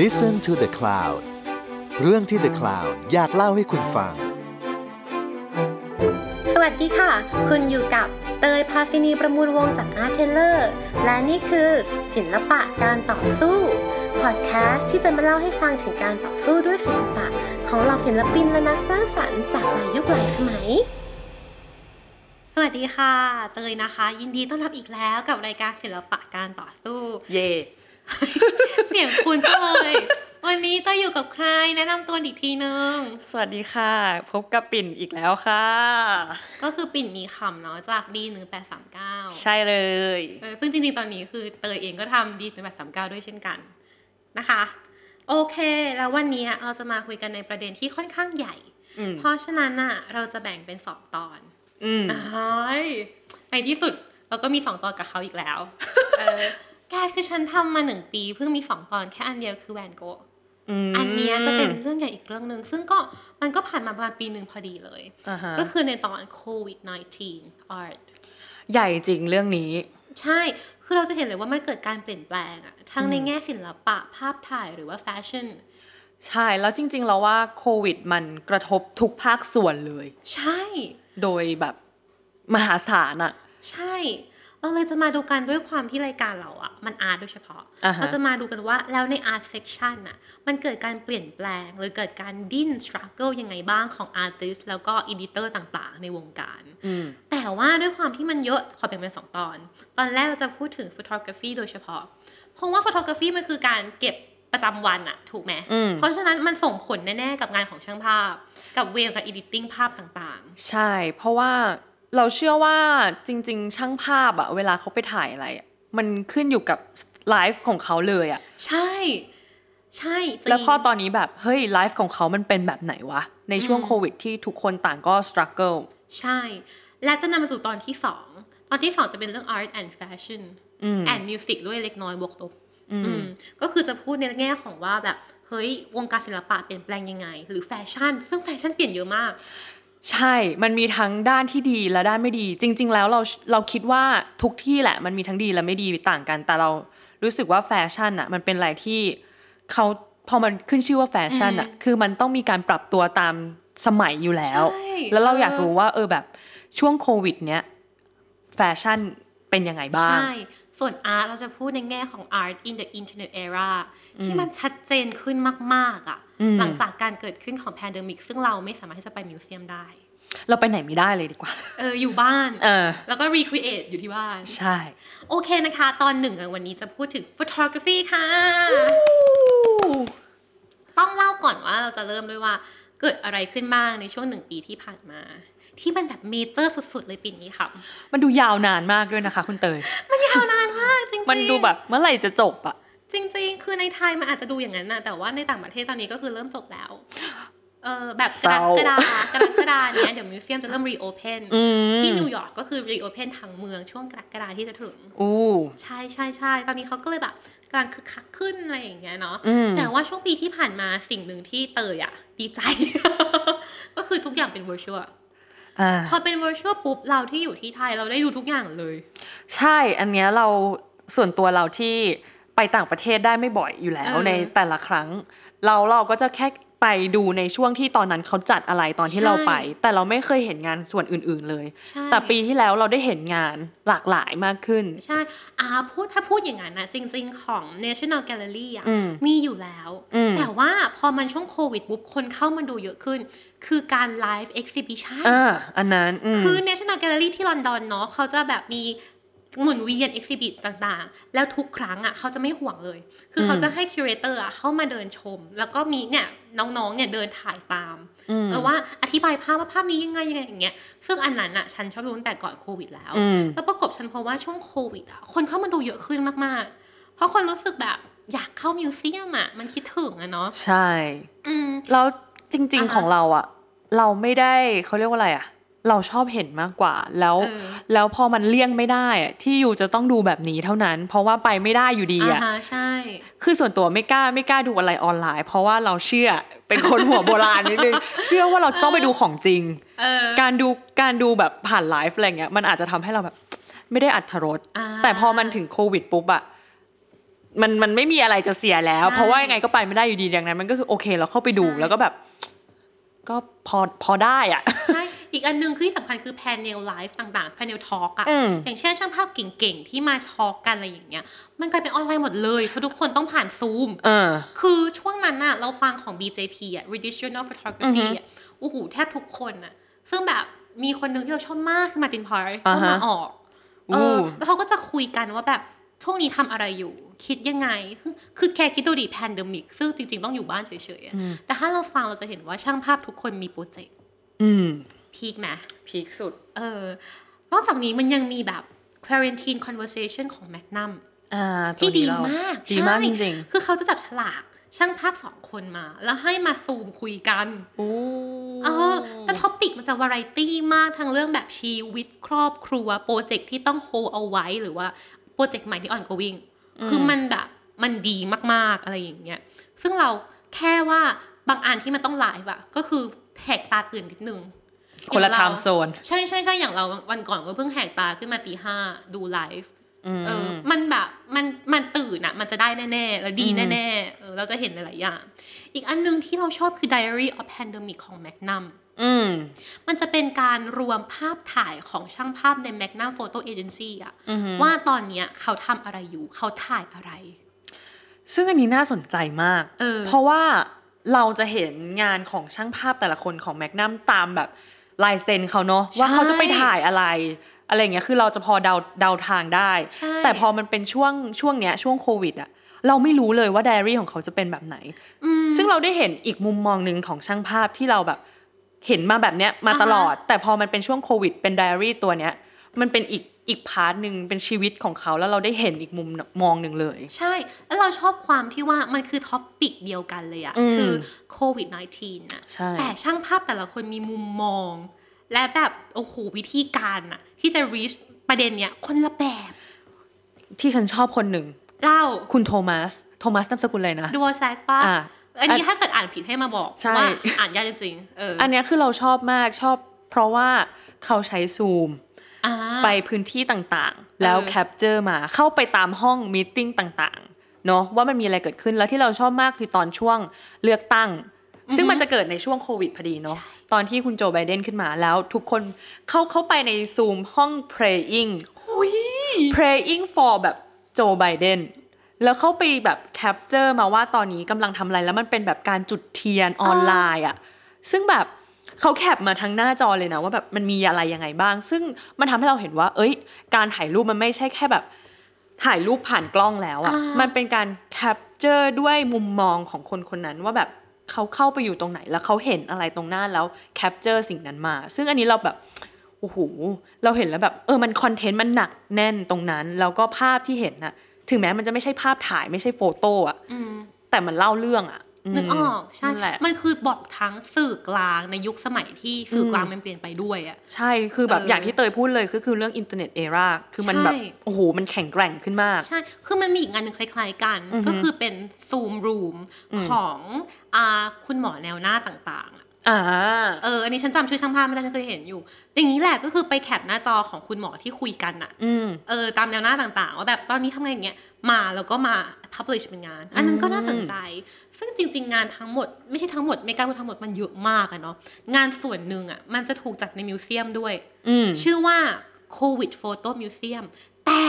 Listen to the Cloud เรื่องที่ The Cloud อยากเล่าให้คุณฟังสวัสดีค่ะคุณอยู่กับเตยภาสินีประมูลวงจาก Art Teller และนี่คือศิลปะการต่อสู้พอดแคสต์ที่จะมาเล่าให้ฟังถึงการต่อสู้ด้วยศิลปะของเหล่าศิลปินและนักสร้างสรรค์จากหลายยุคหลายสมัยสวัสดีค่ะเตยนะคะยินดีต้อนรับอีกแล้วกับรายการศิลปะการต่อสู้เย่ เสียงคุณเตยวันนี้เตยอยู่กับใครแนะนำตัวอีกทีนึงสวัสดีค่ะพบกับปิ่นอีกแล้วค่ะก็คือปิ่นมีคำเนาะจากดี1839ใช่เลยซึ่งจริงๆตอนนี้คือเตยเองก็ทำดี1839ด้วยเช่นกันนะคะโอเคแล้ววันนี้เราจะมาคุยกันในประเด็นที่ค่อนข้างใหญ่เพราะฉะนั้นน่ะเราจะแบ่งเป็น2ตอนในที่สุดเราก็มี2ตอนกับเขาอีกแล้ว แกคือฉันทำมา1ปีเพิ่งมี2ตอนแค่อันเดียวคือแวนโกะอันนี้จะเป็นเรื่องใหญ่อีกเรื่องนึงซึ่งก็มันก็ผ่านมาประมาณปีนึงพอดีเลยก็คือในตอน COVID-19 Art ใหญ่จริงเรื่องนี้ใช่คือเราจะเห็นเลยว่ามันเกิดการเปลี่ยนแปลงอะทั้งในแง่ศิลปะภาพถ่ายหรือว่าแฟชั่นใช่แล้วจริงๆแล้วว่าโควิดมันกระทบทุกภาคส่วนเลยใช่โดยแบบมหาศาลอะใช่เราเลยจะมาดูกันด้วยความที่รายการเราอะมันอาร์ตโดยเฉพาะ เราจะมาดูกันว่าแล้วในอาร์ตเซกชันอะมันเกิดการเปลี่ยนแปลงหรือเกิดการดิ้นสตรักเกิลยังไงบ้างของอาร์ติสต์แล้วก็อีดิเตอร์ต่างๆในวงการแต่ว่าด้วยความที่มันเยอะขอแบ่งเป็น2ตอนตอนแรกเราจะพูดถึง photography โดยเฉพาะเพราะว่า photography มันคือการเก็บประจำวันอะถูกไหมเพราะฉะนั้นมันส่งผลแน่ๆกับงานของช่างภาพกับเวลกับอีดิติ้งภาพต่างๆใช่เพราะว่าเราเชื่อว่าจริงๆช่างภาพอะเวลาเขาไปถ่ายอะไรมันขึ้นอยู่กับไลฟ์ของเขาเลยอะใช่ใช่แล้วพอตอนนี้แบบเฮ้ยไลฟ์ของเขามันเป็นแบบไหนวะในช่วงโควิดที่ทุกคนต่างก็สตรักเกิลใช่และจะนำมาสู่ตอนที่2ตอนที่2จะเป็นเรื่อง Art and Fashion and Music ด้วยเล็กน้อยบวกลบก็คือจะพูดในแง่ของว่าแบบเฮ้ยวงการศิลปะเปลี่ยนแปลงยังไงหรือแฟชั่นซึ่งแฟชั่นเปลี่ยนเยอะมากใช่มันมีทั้งด้านที่ดีและด้านไม่ดีจริงๆแล้วเราคิดว่าทุกที่แหละมันมีทั้งดีและไม่ดีต่างกันแต่เรารู้สึกว่าแฟชั่นอ่ะมันเป็นอะไรที่เขาพอมันขึ้นชื่อว่าแฟชั่นอ่ะคือมันต้องมีการปรับตัวตามสมัยอยู่แล้วแล้วเราอยากรู้ว่าแบบช่วงโควิดเนี้ยแฟชั่นเป็นยังไงบ้างใช่ส่วนอาร์ตเราจะพูดในแง่ของ Art in the Internet Era ที่มันชัดเจนขึ้นมากๆอ่ะหลังจากการเกิดขึ้นของแพนเดมิกซึ่งเราไม่สามารถที่จะไปมิวเซียมได้เราไปไหนไม่ได้เลยดีกว่าอยู่บ้านแล้วก็ recreate อยู่ที่บ้านใช่โอเคนะคะตอน1ของวันนี้จะพูดถึง photography ค่ะต้องเล่าก่อนว่าเราจะเริ่มด้วยว่าเกิดอะไรขึ้นบ้างในช่วง1ปีที่ผ่านมาที่มันแบบเมเจอร์สุดๆเลยปีนี้ค่ะมันดูยาวนานมากด้วยนะคะคุณเตย มันยาวนานมากจริงๆมันดูแบบเมื่อไหร่จะจบอะจริงๆคือในไทยมันอาจจะดูอย่างนั้นนะแต่ว่าในต่างประเทศตอนนี้ก็คือเริ่มจบแล้วแบบกระดาษเนี่ยเดี๋ยวมิวเซียมจะเริ่มรีโอเพนที่นิวยอร์กก็คือรีโอเพนทางเมืองช่วงกระดาษที่จะถึงใช่ใช่ใช่ตอนนี้เขาก็เลยแบบกำลังคึกคักขึ้นอะไรอย่างเงี้ยเนาะแต่ว่าช่วงปีที่ผ่านมาสิ่งหนึ่งที่เตยอะดีใจก็คือทุกอย่างเป็นเวอร์ชวลพอเป็น virtual ปุ๊บเราที่อยู่ที่ไทยเราได้ดูทุกอย่างเลยใช่อันเนี้ยเราส่วนตัวเราที่ไปต่างประเทศได้ไม่บ่อยอยู่แล้วในแต่ละครั้งเราก็จะแค่ไปดูในช่วงที่ตอนนั้นเขาจัดอะไรตอนที่เราไปแต่เราไม่เคยเห็นงานส่วนอื่นๆเลยแต่ปีที่แล้วเราได้เห็นงานหลากหลายมากขึ้นใช่ถ้าพูดอย่างนั้นนะจริงๆของ National Gallery อ่ะมีอยู่แล้วแต่ว่าพอมันช่วงโควิดปุ๊บคนเข้ามาดูเยอะขึ้นคือการ Live Exhibition อันนั้นคือ National Gallery ที่ลอนดอนเนาะเขาจะแบบมีหมุนเวียน exhibit ต่างๆแล้วทุกครั้งอ่ะเขาจะไม่ห่วงเลยคือเขาจะให้ curator อ่ะเข้ามาเดินชมแล้วก็มีเนี่ยน้องๆเนี่ยเดินถ่ายตามว่าอธิบายภาพนี้ยังไงอย่างเงี้ยซึ่งอันนั้นอ่ะฉันชอบดูตั้งแต่ก่อนโควิดแล้วแล้วประกบฉันเพราะว่าช่วงโควิดอ่ะคนเข้ามาดูเยอะขึ้นมากๆเพราะคนรู้สึกแบบอยากเข้ามิวเซียมอ่ะมันคิดถึงอะเนาะใช่แล้วจริงๆของเราอ่ะเราไม่ได้เขาเรียกว่าอะไรอ่ะเราชอบเห็นมากกว่าแล้วพอมันเลี่ยงไม่ได้ที่อยู่จะต้องดูแบบนี้เท่านั้นเพราะว่าไปไม่ได้อยู่ดีอ่ะใช่คือส่วนตัวไม่กล้าดูอะไรออนไลน์เพราะว่าเราเชื่อเป็นคนหัวโบราณนิดนึง เชื่อว่าเราจะต้องไปดูของจริงการดูแบบผ่านไลฟ์อะไรเงี้ยมันอาจจะทำให้เราแบบไม่ได้อรรถรสแต่พอมันถึงโควิดปุ๊บอ่ะ มันไม่มีอะไรจะเสียแล้วเพราะว่ายังไงก็ไปไม่ได้อยู่ดีอย่างนั้นมันก็คือโอเคเราเข้าไปดูแล้วก็แบบก็พอได้อ่ะใช่อีกอันนึงที่สำคัญคือ panel live ต่างๆ panel talk อ่ะอย่างเช่นช่างภาพเก่งๆที่มาทอล์กกันอะไรอย่างเงี้ยมันกลายเป็นออนไลน์หมดเลยเพราะทุกคนต้องผ่านซูมคือช่วงนั้นน่ะเราฟังของ BJP อ่ะ Regional Photography อ่ะโอ้โหแทบทุกคนน่ะซึ่งแบบมีคนนึงที่เราชอบมากคือมาร์ตินพอยต์ก็มาออกแล้วเขาก็จะคุยกันว่าแบบช่วงนี้ทำอะไรอยู่คิดยังไงคือแค่คิดดูดิแพนเดมิกซึ่งจริงๆต้องอยู่บ้านเฉยๆแต่ถ้าเราฟังเราจะเห็นว่าช่างภาพทุกคนมีโปรเจกต์พีคไหมพีคสุดนอกจากนี้มันยังมีแบบ quarantine conversation ของ Magnum ที่ดีมากดีมากจริงๆคือเขาจะจับฉลากช่างภาพ2คนมาแล้วให้มาซูมคุยกันแต่ท็อปิกมันจะวาไรตี้มากทั้งเรื่องแบบชีวิตครอบครัวโปรเจกต์ที่ต้องโฮเอาไว้หรือว่าโปรเจกต์ใหม่ที่อ่อนก็วิ่งคือมันแบบมันดีมากๆอะไรอย่างเงี้ยซึ่งเราแค่ว่าบางอันที่มันต้องไลฟ์อะก็คือแหกตาตื่นนิดนึงคนละไทม์โซนใช่ๆๆอย่างเราวันก่อนก็เพิ่งแหกตาขึ้นมา 5:00 นดูไลฟ์มันแบบมันตื่นอะมันจะได้แน่ๆแล้วดีแน่ๆเราจะเห็นหลายๆอย่างอีกอันนึงที่เราชอบคือ Diary of Pandemic ของ Magnum มันจะเป็นการรวมภาพถ่ายของช่างภาพใน Magnum Photo Agency อะว่าตอนเนี้ยเขาทำอะไรอยู่เขาถ่ายอะไรซึ่งอันนี้น่าสนใจมากเพราะว่าเราจะเห็นงานของช่างภาพแต่ละคนของ Magnum ตามแบบลายเซ็นเขาเนาะว่าเขาจะไปถ่ายอะไรอย่างเงี้ยคือเราจะพอเดาทางได้แต่พอมันเป็นช่วงเนี้ยช่วงโควิดอะเราไม่รู้เลยว่าไดอารี่ของเขาจะเป็นแบบไหนซึ่งเราได้เห็นอีกมุมมองนึงของช่างภาพที่เราแบบเห็นมาแบบเนี้ยมาตลอดแต่พอมันเป็นช่วงโควิดเป็นไดอารี่ตัวเนี้ยมันเป็นอีกพาร์ทนึงเป็นชีวิตของเขาแล้วเราได้เห็นอีกมุมมองนึงเลยใช่แล้วเราชอบความที่ว่ามันคือท็อปปิกเดียวกันเลยอะคือโควิด-19 อะแต่ช่างภาพแต่ละคนมีมุมมองและแบบโอ้โหวิธีการอะที่จะ reach ประเด็นเนี้ยคนละแบบที่ฉันชอบคนหนึ่งเล่าคุณโทมัสนามสกุลอะไรนะดูวอลแซกป่ะอันนี้ถ้าเกิดอ่านผิดให้มาบอกว่าอ่านยากจริงๆอันนี้คือเราชอบมากชอบเพราะว่าเขาใช้ซูมไปพื้นที่ต่างๆแล้วแคปเจอร์มาเข้าไปตามห้องมีตติ้งต่างๆเนาะว่ามันมีอะไรเกิดขึ้นแล้วที่เราชอบมากคือตอนช่วงเลือกตั้งซึ่งมันจะเกิดในช่วงโควิดพอดีเนาะตอนที่คุณโจไบเดนขึ้นมาแล้วทุกคนเข้าไปในซูมห้อง praying for แบบโจไบเดนแล้วเข้าไปแบบแคปเจอร์มาว่าตอนนี้กำลังทำอะไรแล้วมันเป็นแบบการจุดเทียนออนไลน์อ่ะซึ่งแบบเขาแคปมาทั้งหน้าจอเลยนะว่าแบบมันมีอะไรยังไงบ้างซึ่งมันทำให้เราเห็นว่าเอ้ยการถ่ายรูปมันไม่ใช่แค่แบบถ่ายรูปผ่านกล้องแล้วอ่ะมันเป็นการแคปเจอร์ด้วยมุมมองของคนคนนั้นว่าแบบเขาเข้าไปอยู่ตรงไหนแล้วเขาเห็นอะไรตรงหน้าแล้วแคปเจอร์สิ่งนั้นมาซึ่งอันนี้เราแบบโอ้โหเราเห็นแล้วแบบมันคอนเทนต์มันหนักแน่นตรงนั้นแล้วก็ภาพที่เห็นน่ะถึงแม้มันจะไม่ใช่ภาพถ่ายไม่ใช่โฟโต้อ่ะแต่มันเล่าเรื่องอ่ะนึกออกใช่มันคือบอกทั้งสื่อกลางในยุคสมัยที่สื่อกลางมันเปลี่ยนไปด้วยอ่ะใช่คือแบบอย่างที่เตยพูดเลยคือเรื่องอินเทอร์เน็ตเอร่าคือมันแบบโอ้โหมันแข็งแกร่งขึ้นมากใช่คือมันมีอีกอันนึงคล้ายๆกันก็คือเป็นซูมรูมของคุณหมอแนวหน้าต่างๆอันนี้ฉันจำชื่อช่างภาพไม่ได้ฉันเคยเห็นอยู่อย่างนี้แหละก็คือไปแคปหน้าจอของคุณหมอที่คุยกันน่ะตามแนวหน้าต่างๆว่าแบบตอนนี้ทำไงอย่างเงี้ยมาแล้วก็มา publish เป็นงานอันนั้นก็น่าสนใจซึ่งจริงๆงานทั้งหมดไม่ใช่ทั้งหมดไม่กล้าพูดทั้งหมดมันเยอะมากอะเนาะงานส่วนหนึ่งอะมันจะถูกจัดในมิวเซียมด้วยชื่อว่า COVID Photo Museum แต่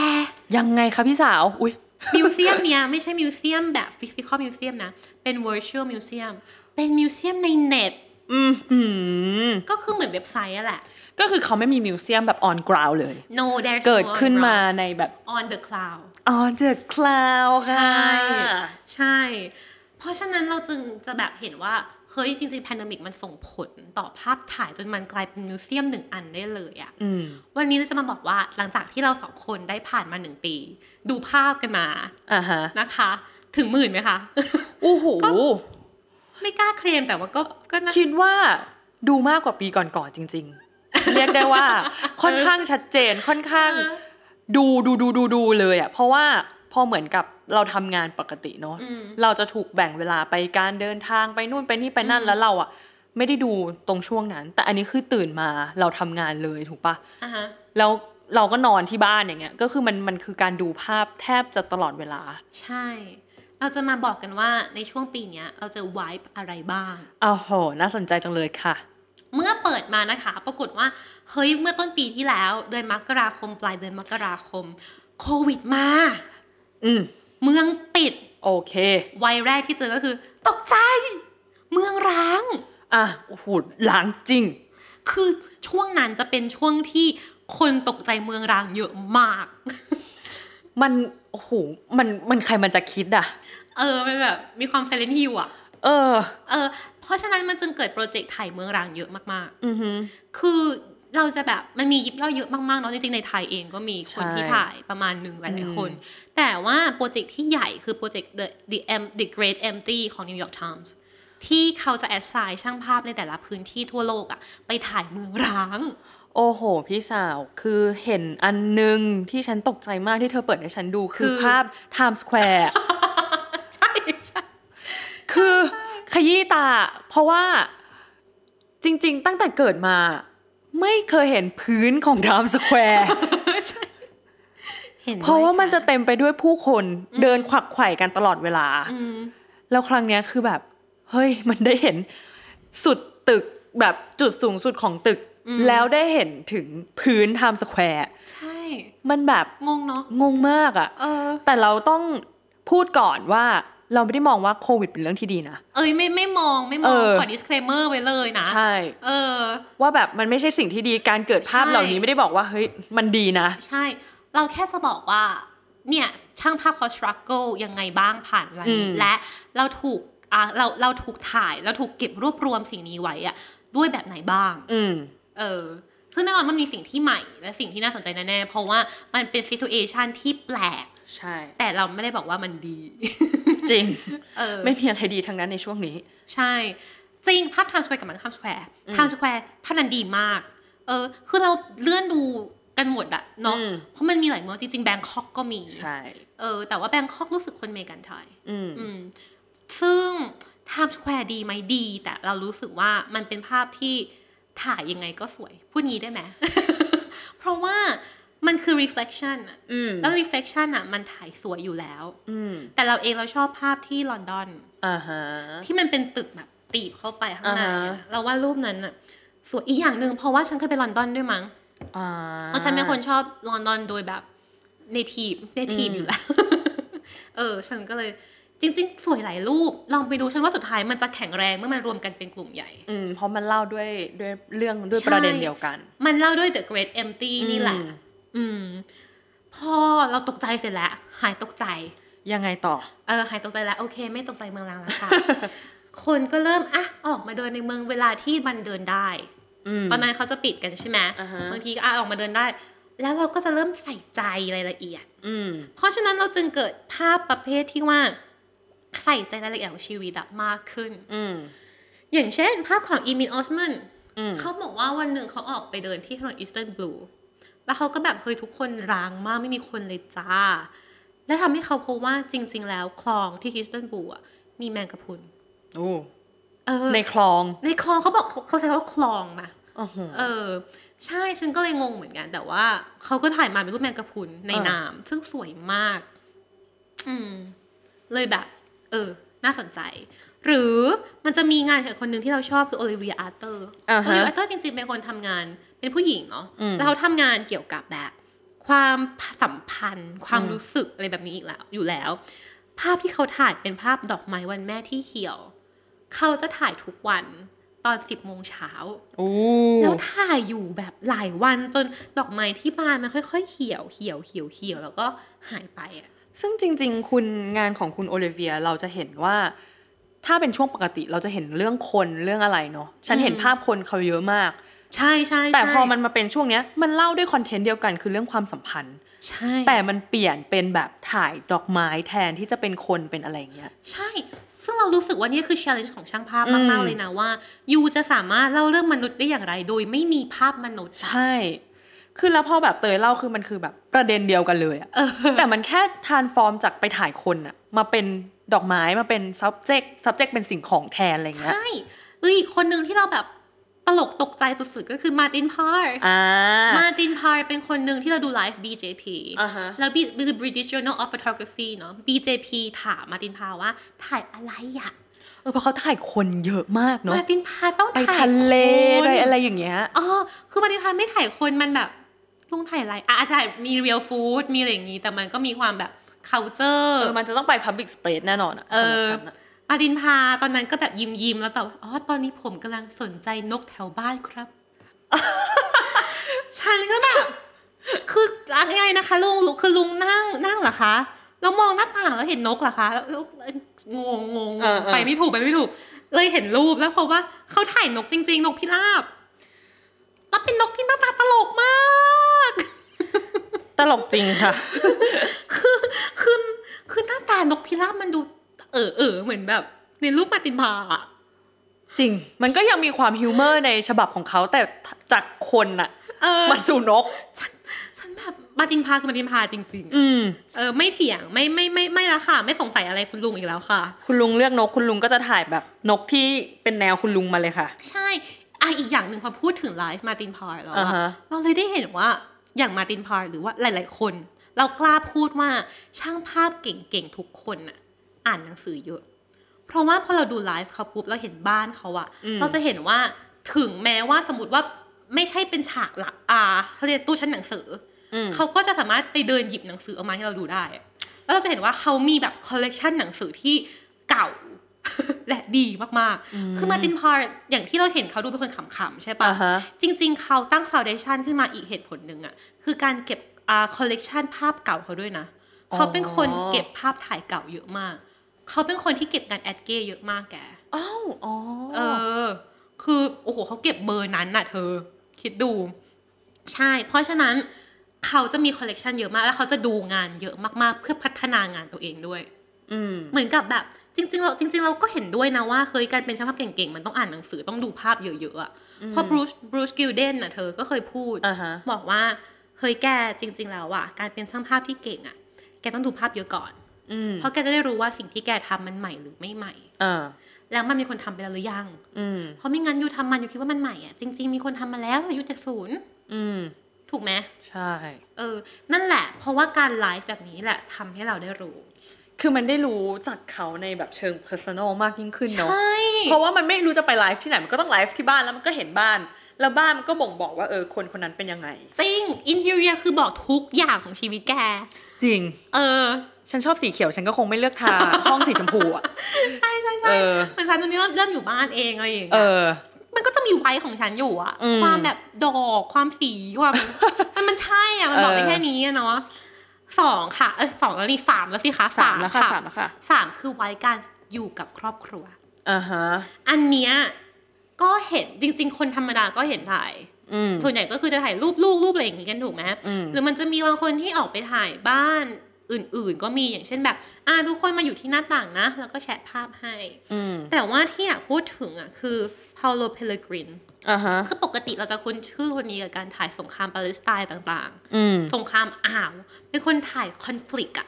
ยังไงคะพี่สาวอุ๊ยมิวเซียมเนี่ยไม่ใช่มิวเซียมแบบ physical museum นะเป็น virtual museum เป็นมิวเซียมในเน็ตก็คือเหมือนเว็บไซต์อ่ะแหละก็คือเขาไม่มีมิวเซียมแบบ on ground เลย no, เกิดขึ้นมาในแบบ on the cloud ค่ะใช่เพราะฉะนั้นเราจึงจะแบบเห็นว่าเฮ้ยจริงๆ pandemic มันส่งผลต่อภาพถ่ายจนมันกลายเป็นมิวเซียมหนึ่งอันได้เลยอ่ะวันนี้เราจะมาบอกว่าหลังจากที่เราสองคนได้ผ่านมา1ปีดูภาพกันมานะคะถึงหมื่นไหมคะโอ้โหไม่กล้าเคลมแต่ว่าก็คิดว่าดูมากกว่าปีก่อนๆจริงๆเรียกได้ว่าค่อนข้างชัดเจนค่อนข้างดูเลยอ่ะเพราะว่าพอเหมือนกับเราทำงานปกติเนาะเราจะถูกแบ่งเวลาไปการเดินทางไปนู่นไปนี่ไปนั่นแล้วเราอ่ะไม่ได้ดูตรงช่วงนั้นแต่อันนี้คือตื่นมาเราทำงานเลยถูกป่ะแล้ว เราก็นอนที่บ้านอย่างเงี้ยก็คือมันคือการดูภาพแทบจะตลอดเวลาใช่เราจะมาบอกกันว่าในช่วงปีนี้เราจะไวบ์อะไรบ้างอ้าวโหน่าสนใจจังเลยค่ะเมื่อเปิดมานะคะปรากฏว่าเฮ้ยเมื่อต้นปีที่แล้วเดือนมกราคมปลายเดือนมกราคมโควิดมาเมืองปิดโอเควัยแรกที่เจอก็คือตกใจเมืองร้างอ่ะโอ้โหร้างจริงคือช่วงนั้นจะเป็นช่วงที่คนตกใจเมืองร้างเยอะมาก มันโอ้โหมันใครมันจะคิดอ่ะมันแบบมีความ Silent Hill อ่ะเพราะฉะนั้นมันจึงเกิดโปรเจกต์ถ่ายเมืองร้างเยอะมากๆอือฮึคือเราจะแบบมันมียิบย่อยเยอะมากๆเนาะจริงๆในไทยเองก็มีคนที่ถ่ายประมาณนึงหลายๆคนแต่ว่าโปรเจกต์ที่ใหญ่คือโปรเจกต์ The Great Empty ของ New York Times ที่เขาจะแอสไซน์ช่างภาพในแต่ละพื้นที่ทั่วโลกอ่ะไปถ่ายเมืองร้างโอ้โหพี่สาวคือเห็นอันนึงที่ฉันตกใจมากที่เธอเปิดให้ฉันดูคือภาพ Times Square ใช่ใช่คือขยี้ตาเพราะว่าจริงๆตั้งแต่เกิดมาไม่เคยเห็นพื้นของ Times Square เพราะว่ามันจะเต็มไปด้วยผู้คนเดินขวักไขว่กันตลอดเวลาแล้วครั้งเนี้ยคือแบบเฮ้ยมันได้เห็นสุดตึกแบบจุดสูงสุดของตึกแล้วได้เห็นถึงพื้น Times Square ใช่มันแบบงงเนาะงงมากอ่ะแต่เราต้องพูดก่อนว่าเราไม่ได้มองว่าโควิดเป็นเรื่องที่ดีนะไม่มองขอ disclaimer ไว้เลยนะใช่ว่าแบบมันไม่ใช่สิ่งที่ดีการเกิดภาพเหล่านี้ไม่ได้บอกว่าเฮ้ยมันดีนะใช่เราแค่จะบอกว่าเนี่ยช่างภาพเขา struggle ยังไงบ้างผ่านวันนี้และเราถูกถ่ายเราถูกเก็บรวบรวมสิ่งนี้ไว้อะด้วยแบบไหนบ้างซึ่งแน่นอนมันมีสิ่งที่ใหม่และสิ่งที่น่าสนใจแน่ๆเพราะว่ามันเป็น situation ที่แปลกใช่แต่เราไม่ได้บอกว่ามันดีจริงไม่มีอะไรดีทั้งนั้นในช่วงนี้ใช่จริงภาพ Times Square กับมัน Times Square Times Square ภาพนั้นดีมากคือเราเลื่อนดูกันหมดอะเนาะเพราะมันมีหลายเมืองจริงๆแบงคอกก็มีใช่แต่ว่าแบงคอกรู้สึกคนเมกันไทยซึ่ง Times Square ดีมั้ยดีแต่เรารู้สึกว่ามันเป็นภาพที่ถ่ายยังไงก็สวยพูดงี้ได้ไหม เพราะว่ามันคือ reflection อ่ะแล้ว reflection อ่ะมันถ่ายสวยอยู่แล้วแต่เราเองเราชอบภาพที่ลอนดอนที่มันเป็นตึกแบบตีบเข้าไปข้างในเราว่ารูปนั้นอ่ะสวยอีกอย่างนึงเพราะว่าฉันเคยไปลอนดอนด้วยมั้งเพราะฉันเป็นคนชอบลอนดอนโดยแบบ native อยู่แล้ว ฉันก็เลยจริงๆสวยหลายรูปลองไปดูฉันว่าสุดท้ายมันจะแข็งแรงเมื่อมันรวมกันเป็นกลุ่มใหญ่เพราะมันเล่าด้วยเรื่องด้วยประเด็นเดียวกันมันเล่าด้วย The Great Empty นี่แหละพอเราตกใจเสร็จแล้วหายตกใจยังไงต่อหายตกใจแล้วโอเคไม่ตกใจเมืองร้างแล้วค่ะ คนก็เริ่มอ่ะออกมาเดินในเมืองเวลาที่มันเดินได้ตอนนั้นเขาจะปิดกันใช่ไหม บางทีก็ออกมาเดินได้แล้วเราก็จะเริ่มใส่ใจรายละเอียดเพราะฉะนั้นเราจึงเกิดภาพประเภทที่ว่าใส่ใจรายละเอียดของชีวิตมากขึ้น อย่างเช่นภาพของอีมิน ออสมันเขาบอกว่าวันหนึ่งเขาออกไปเดินที่ถนนอีสเทิร์นบลูแล้วเขาก็แบบเฮ้ยทุกคนร้างมากไม่มีคนเลยจ้าและทำให้เขาพบว่าจริงๆแล้วคลองที่อีสเทิร์นบลูมีแมงกะพรุนในคลองเขาบอกเขาใช้คำว่าคลองนะใช่ฉันก็เลยงงเหมือนกันแต่ว่าเขาก็ถ่ายมาเป็นรูปแมงกะพรุนในน้ำซึ่งสวยมากเลยแบบน่าสนใจหรือมันจะมีงานของคนนึงที่เราชอบคือโอลิเวียอาร์เตอร์โอลิเวียอาร์เตอร์จริงๆเป็นคนทำงานเป็นผู้หญิงเนาะแล้วเขาทำงานเกี่ยวกับแบบความสัมพันธ์ความรู้สึกอะไรแบบนี้อีกแล้วอยู่แล้วภาพที่เขาถ่ายเป็นภาพดอกไม้วันแม่ที่เหี่ยวเขาจะถ่ายทุกวันตอน 10 โมงเช้าแล้วถ่ายอยู่แบบหลายวันจนดอกไม้ที่บานมันค่อยๆเหี่ยวแล้วก็หายไปอ่ะซึ่งจริงๆคุณงานของคุณโอลิเวียเราจะเห็นว่าถ้าเป็นช่วงปกติเราจะเห็นเรื่องคนเรื่องอะไรเนาะฉันเห็นภาพคนเขาเยอะมากใช่ๆแต่พอมันมาเป็นช่วงเนี้ยมันเล่าด้วยคอนเทนต์เดียวกันคือเรื่องความสัมพันธ์ใช่แต่มันเปลี่ยนเป็นแบบถ่ายดอกไม้แทนที่จะเป็นคนเป็นอะไรอย่างเงี้ยใช่ซึ่งเรารู้สึกว่านี่คือ challenge ของช่างภาพมากๆเลยนะว่ายูจะสามารถเล่าเรื่องมนุษย์ได้อย่างไรโดยไม่มีภาพมนุษย์ใช่คือแล้วพอแบบเตยเล่าคือมันคือแบบประเด็นเดียวกันเลยอะแต่มันแค่ transform จากไปถ่ายคนอะมาเป็นดอกไม้มาเป็น subject เป็นสิ่งของแทนอะไรเงี้ยใช่อีกคนนึงที่เราแบบต ลกตกใจสุดๆก็คือมาร์ตินพาร์มาร์ตินพาร์เป็นคนหนึ่งที่เราดูไลฟ์ BJP แล้ว British Journal of Photography เนอะ BJP ถามมาร์ตินพาร์ว่าถ่ายอะไรอะเพราะเขาถ่ายคนเยอะมากเนาะมาร์ตินพาร์ต้องถ่ายไปทะเลไปอะไรอย่างเงี้ยคือมาร์ตินพาร์ไม่ถ่ายคนมันแบบลุงถ่ายอะไรอาจจะมีเรียลฟู้ดมีอะไรอย่างงี้แต่มันก็มีความแบบ culture มันจะต้องไป public space แน่นอนอะสำหรับฉันอะมาร์ตินพาร์ตอนนั้นก็แบบยิ้มๆแล้วตอบว่าอ๋อตอนนี้ผมกำลังสนใจนกแถวบ้านครับ ฉันก็แบบคือไงนะคะลุงคือลุงนั่งเหรอคะแล้วมองหน้าต่างแล้วเห็นนกเหรอคะแล้วงงไปไม่ถูกเลยเห็นรูปแล้วพบว่าเขาถ่ายนกจริงๆนกพิราบแล้วเป็นนกที่หน้าตาตลกมากตลกจริงค่ะคือหน้าตานกพิราบมันดูเหมือนแบบในรูปมาร์ตินพาร์จริงมันก็ยังมีความฮิวเมอร์ในฉบับของเขาแต่จากคนอะมาสู่นกฉันแบบมาร์ตินพาร์คือมาร์ตินพาร์จริงๆไม่เถียงไม่ละค่ะไม่สงสัยอะไรคุณลุงอีกแล้วค่ะคุณลุงเลือกนกคุณลุงก็จะถ่ายแบบนกที่เป็นแนวคุณลุงมาเลยค่ะใช่อีกอย่างนึงพอพูดถึงไลฟ์มาร์ตินพาร์แล้วเราเลยได้เห็นว่าอย่างมาร์ตินพาร์หรือว่าหลายๆคนเรากล้าพูดว่าช่างภาพเก่งๆทุกคนอะอ่านหนังสือเยอะเพราะว่าพอเราดูไลฟ์เขาปุ๊บเราเห็นบ้านเขาอะเราจะเห็นว่าถึงแม้ว่าสมมุติว่าไม่ใช่เป็นฉากหลักเขาเรียกตู้ชั้นหนังสือเขาก็จะสามารถไปเดินหยิบหนังสือออกมาให้เราดูได้แล้วเราจะเห็นว่าเขามีแบบคอลเลกชันหนังสือที่เก่า และดีมากๆคือมาร์ตินพาร์อย่างที่เราเห็นเขาดูเป็นคนขำๆใช่ปะ uh-huh. จริงๆเขาตั้งฟาวเดชั่นขึ้นมาอีกเหตุผลหนึ่งอะคือการเก็บคอลเลกชันภาพเก่าเขาด้วยนะ oh. เขาเป็นคนเก็บภาพถ่ายเก่าเยอะมากเขาเป็นคนที่เก็บงานแอดเก้เยอะมากแกคือโอ้โหเขาเก็บเบอร์นั้นน่ะเธอคิดดูใช่เพราะฉะนั้นเขาจะมีคอลเลกชันเยอะมากแล้วเขาจะดูงานเยอะมากๆเพื่อพัฒนางานตัวเองด้วยเหมือนกับแบบจริงๆเราก็เห็นด้วยนะว่าเคยการเป็นช่างภาพเก่งๆมันต้องอ่านหนังสือต้องดูภาพเยอะๆอ่ะเพราะ Bruce Gilden น่ะเธอก็เคยพูดบอกว่าเฮ้ยแกจริงๆแล้วอ่ะการเป็นช่างภาพที่เก่งอ่ะแกต้องดูภาพเยอะก่อนเพราะแกจะได้รู้ว่าสิ่งที่แกทำมันใหม่หรือไม่ใหม่แล้วมันมีคนทำไปแล้วหรือยังเพราะไม่งั้นอยู่ทำมันอยู่คิดว่ามันใหม่อ่ะจริงๆมีคนทำมาแล้วอยู่จากศูนย์ถูกไหมใช่นั่นแหละเพราะว่าการไลฟ์แบบนี้แหละทำให้เราได้รู้คือมันได้รู้จากเขาในแบบเชิง personal มากยิ่งขึ้นเนาะเพราะว่ามันไม่รู้จะไปไลฟ์ที่ไหนมันก็ต้องไลฟ์ที่บ้านแล้วมันก็เห็นบ้านแล้วบ้านมันก็บ่งบอกว่าคนคนนั้นเป็นยังไงจริง interior คือบอกทุกอย่างของชีวิตแกจริงฉันชอบสีเขียวฉันก็คงไม่เลือกทา ห้องสีชมพูอ่ะใช่ๆๆเหมือนฉันตอนนี้เริ่มอยู่บ้านเองอะไรอย่างเงี้ยมันก็จะมีไวท์ของฉันอยู่อ่ะความแบบดอกความสีความ มันใช่อ่ะมันบอกได้แค่นี้อ่ะเนาะ2ค่ะ2แล้วนี่3แล้วสิคะ3แล้วค่ะ3แล้วค่ะ3คือไวท์การอยู่กับครอบครัวอันเนี้ยก็เห็นจริงๆคนธรรมดาก็เห็นถ่ายส่วนใหญ่ก็คือจะถ่ายรูปลูกรูปอะไรอย่างงี้กันถูกมั้ยหรือมันจะมีบางคนที่ออกไปถ่ายบ้านอื่นๆก็มีอย่างเช่นแบบทุกคนมาอยู่ที่หน้าต่างนะแล้วก็แชะภาพให้แต่ว่าที่อยากพูดถึงคือ Paolo Pellegrin คือปกติเราจะคุ้นชื่อคนนี้กับการถ่ายสงครามปาเลสไตน์ต่างๆสงครามเป็นคนถ่ายคอนฟลิกต์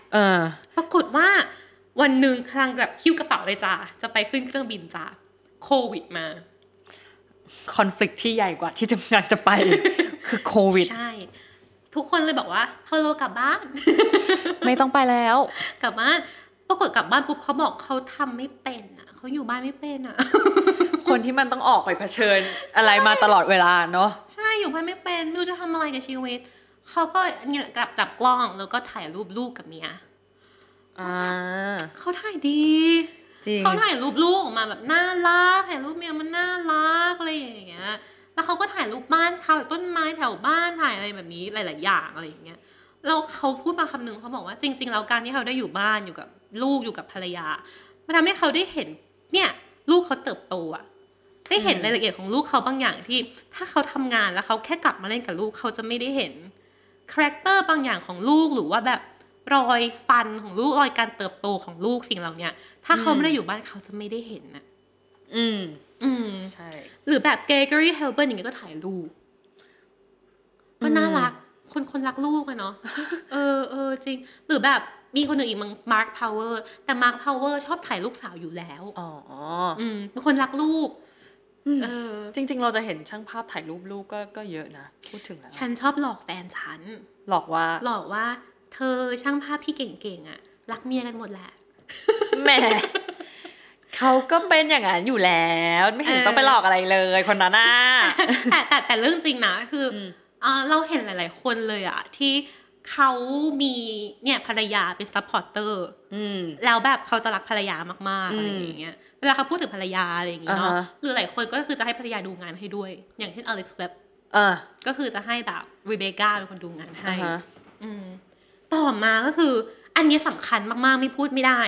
ปรากฏว่าวันหนึ่งกำลังแบบคิ้วกระเป๋าเลยจ้าจะไปขึ้นเครื่องบินจ้าโควิดมาคอนฟลิกต์ที่ใหญ่กว่าที่งานจะไป คือโควิดใช่ทุกคนเลยบอกว่าพาโลกลับบ้าน ไม่ต้องไปแล้วกลับบ้านปรากฏกลับบ้านปุ๊บเขาบอกเขาทำไม่เป็นอ่ะเขาอยู่บ้านไม่เป็นอ่ะ คนที่มันต้องออกไปเผชิญ อะไรมาตลอดเวลาเนาะใช่อยู่บ้านไม่เป็นไม่รู้จะทำอะไรกับชีวิตเขาก็เนี่ยกลับจับกล้องแล้วก็ถ่ายรูปลูกกับเมียเขาถ่ายดีเขาถ่ายรูปลูกออกมาแบบน่ารักถ่ายรูปเมียมันน่ารักอะไรอย่างเงี้ยแล้วเขาก็ถ่ายรูปบ้านเขาต้นไม้แถวบ้านถ่ายอะไรแบบนี้หลายๆอย่างอะไรอย่างเงี้ยแล้วเขาพูดมาคำหนึ่งเขาบอกว่าจริงๆแล้วการที่เขาได้อยู่บ้านอยู่กับลูกอยู่กับภรรยามันทำให้เขาได้เห็นเนี่ยลูกเขาเติบโตอะได้เห็นรายละเอียดของลูกเขาบางอย่างที่ถ้าเขาทำงานแล้วเขาแค่กลับมาเล่นกับลูกเขาจะไม่ได้เห็นคาแรคเตอร์บางอย่างของลูกหรือว่าแบบรอยฟันของลูกรอยการเติบโตของลูกสิ่งเหล่านี้ถ้าเขาไม่ได้อยู่บ้านเขาจะไม่ได้เห็นนะใช่หรือแบบเกเกอรี่เฮลเบิร์นอย่างเงี้ยก็ถ่ายรูปก็น่ารักคนรักลูกอะเนาะ จริงหรือแบบมีคนหนึ่งอีกมาร์คพาวเวอร์แต่มาร์คพาวเวอร์ชอบถ่ายลูกสาวอยู่แล้วเป็นคนรักลูก จริงๆเราจะเห็นช่างภาพถ่ายรูปลูกก็เยอะนะพูดถึงแล้วฉันชอบหลอกแฟนฉันหลอกว่าเธอช่างภาพที่เก่งๆอ่ะรักเมียกันหมดแหละแหมเขาก็เป็นอย่างนั้นอยู่แล้วไม่เห็นต้องไปหลอกอะไรเลยคนนั้นน่ะแต่เรื่องจริงนะคือเราเห็นหลายๆคนเลยอ่ะที่เขามีเนี่ยภรรยาเป็นซัพพอร์ตเตอร์แล้วแบบเขาจะรักภรรยามากๆอะไรอย่างเงี้ยเวลาเขาพูดถึงภรรยาอะไรอย่างเงี้ยเนาะหรือหลายคนก็คือจะให้ภรรยาดูงานให้ด้วยอย่างเช่นอเล็กซ์แบบก็คือจะให้แบบรีเบคก้าเป็นคนดูงานให้ต่อมาก็คืออันนี้สำคัญมากๆไม่พูดไม่ได้